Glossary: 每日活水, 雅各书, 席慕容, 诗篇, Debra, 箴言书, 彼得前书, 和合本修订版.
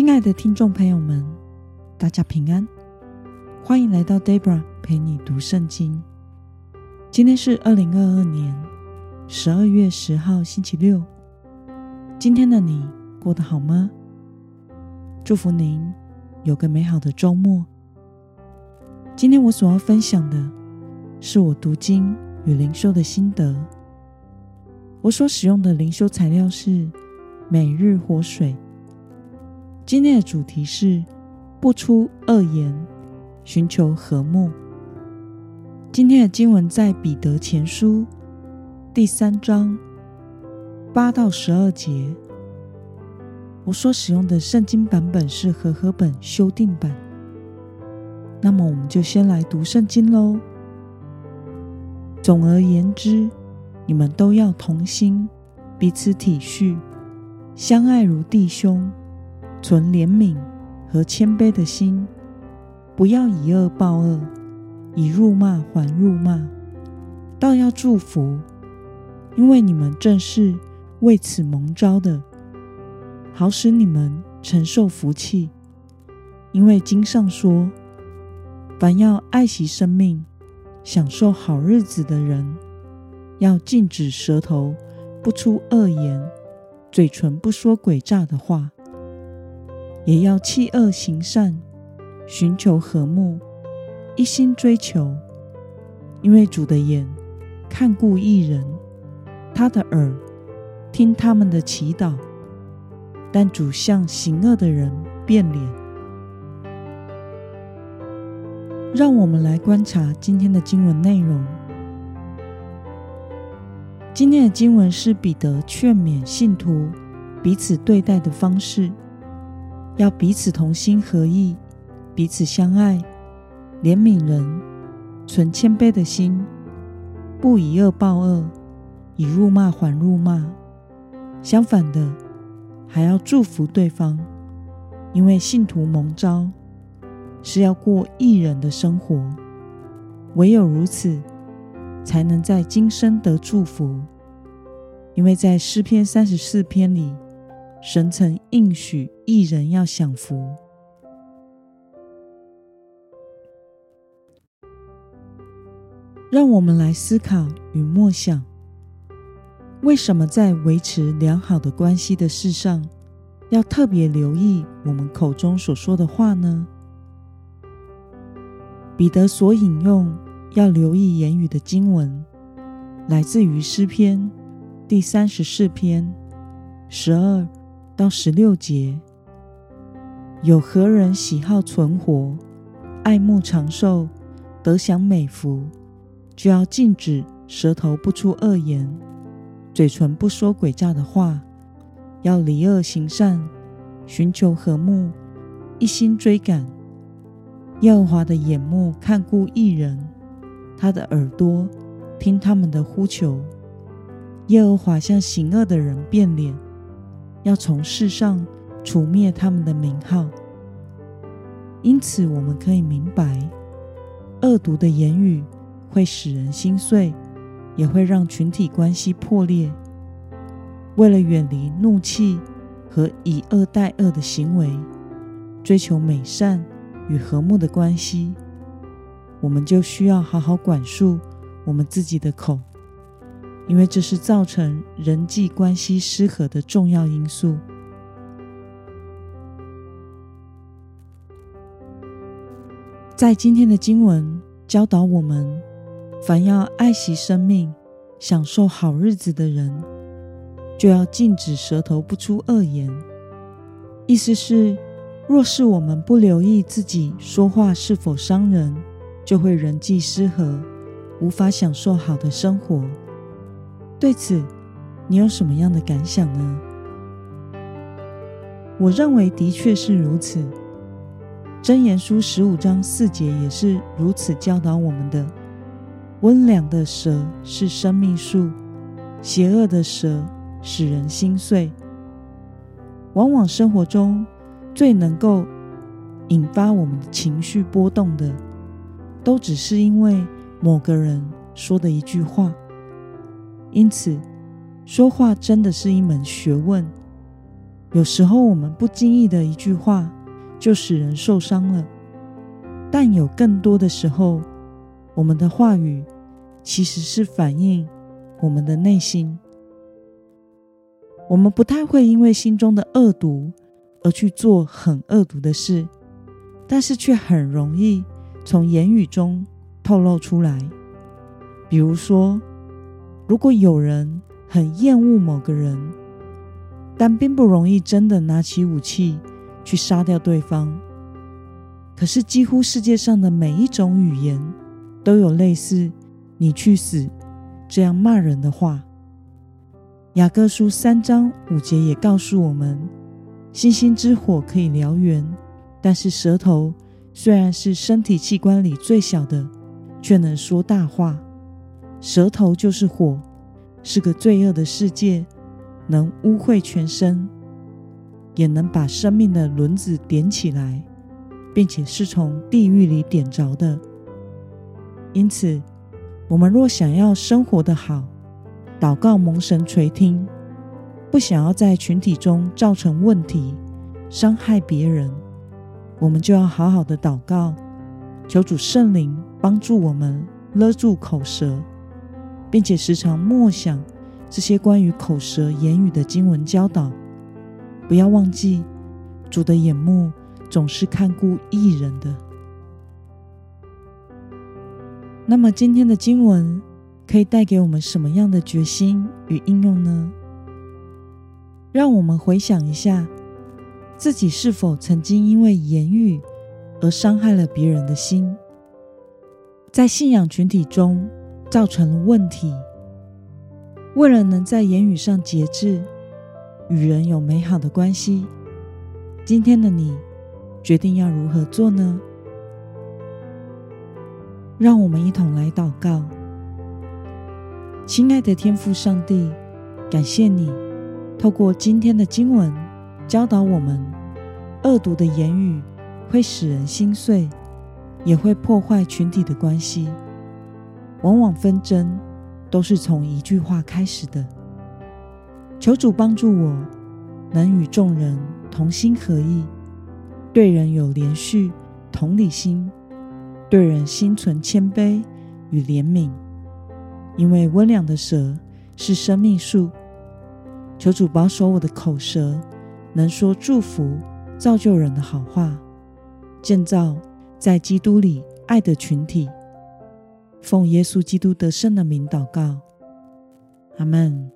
亲爱的听众朋友们，大家平安，欢迎来到 Debra 陪你读圣经。今天是2022年12月10号星期六，今天的你过得好吗？祝福您有个美好的周末。今天我所要分享的是我读经与灵修的心得。我所使用的灵修材料是每日活水。今天的主题是不出恶言，寻求和睦。今天的经文在彼得前书第3章8到12节。我所使用的圣经版本是和合本修订版。那么我们就先来读圣经咯。总而言之，你们都要同心，彼此体恤，相爱如弟兄，存怜悯和谦卑的心，不要以恶报恶，以辱骂还辱骂，倒要祝福，因为你们正是为此蒙召的，好使你们承受福气。因为经上说，凡要爱惜生命、享受好日子的人，要禁止舌头不出恶言，嘴唇不说诡诈的话，也要弃恶行善，寻求和睦，一心追求。因为主的眼看顾义人，他的耳听他们的祈祷，但主向行恶的人变脸。让我们来观察今天的经文内容。今天的经文是彼得劝勉信徒彼此对待的方式，要彼此同心合意，彼此相爱，怜悯人，存谦卑的心，不以恶报恶，以辱骂还辱骂。相反的，还要祝福对方，因为信徒蒙召是要过义人的生活，唯有如此，才能在今生得祝福。因为在诗篇34篇里，神曾应许义人要享福。让我们来思考与默想，为什么在维持良好的关系的事上，要特别留意我们口中所说的话呢？彼得所引用要留意言语的经文，来自于诗篇第34篇12到16节。有何人喜好存活，爱慕长寿，得享美福，就要禁止舌头不出恶言，嘴唇不说诡诈的话，要离恶行善，寻求和睦，一心追赶。耶和华的眼目看顾义人，他的耳朵听他们的呼求。耶和华向行恶的人变脸，要从世上除灭他们的名号。因此我们可以明白，恶毒的言语会使人心碎，也会让群体关系破裂。为了远离怒气和以恶待恶的行为，追求美善与和睦的关系，我们就需要好好管束我们自己的口，因为这是造成人际关系失和的重要因素。在今天的经文教导我们，凡要爱惜生命、享受好日子的人，就要禁止舌头不出恶言。意思是，若是我们不留意自己说话是否伤人，就会人际失和，无法享受好的生活。对此，你有什么样的感想呢？我认为的确是如此。箴言书15章4节也是如此教导我们的。温良的舌是生命树，邪恶的舌使人心碎。往往生活中最能够引发我们情绪波动的，都只是因为某个人说的一句话。因此，说话真的是一门学问，有时候我们不经意的一句话就使人受伤了，但有更多的时候，我们的话语其实是反映我们的内心。我们不太会因为心中的恶毒而去做很恶毒的事，但是却很容易从言语中透露出来。比如说，如果有人很厌恶某个人，但并不容易真的拿起武器去杀掉对方，可是几乎世界上的每一种语言都有类似“你去死”这样骂人的话。雅各书3章5节也告诉我们，星星之火可以燎原，但是舌头虽然是身体器官里最小的，却能说大话。舌头就是火，是个罪恶的世界，能污秽全身，也能把生命的轮子点起来，并且是从地狱里点着的。因此，我们若想要生活得好，祷告蒙神垂听，不想要在群体中造成问题，伤害别人，我们就要好好的祷告，求主圣灵帮助我们勒住口舌，并且时常默想这些关于口舌言语的经文教导。不要忘记，主的眼目总是看顾义人的。那么今天的经文可以带给我们什么样的决心与应用呢？让我们回想一下，自己是否曾经因为言语而伤害了别人的心，在信仰群体中造成了问题。为了能在言语上节制，与人有美好的关系，今天的你决定要如何做呢？让我们一同来祷告。亲爱的天父上帝，感谢你透过今天的经文教导我们，恶毒的言语会使人心碎，也会破坏群体的关系。往往纷争都是从一句话开始的。求主帮助我能与众人同心合意，对人有怜恤同理心，对人心存谦卑与怜悯，因为温良的舌是生命树。求主保守我的口舌，能说祝福造就人的好话，建造在基督里爱的群体。奉耶稣基督得胜的名祷告，阿们。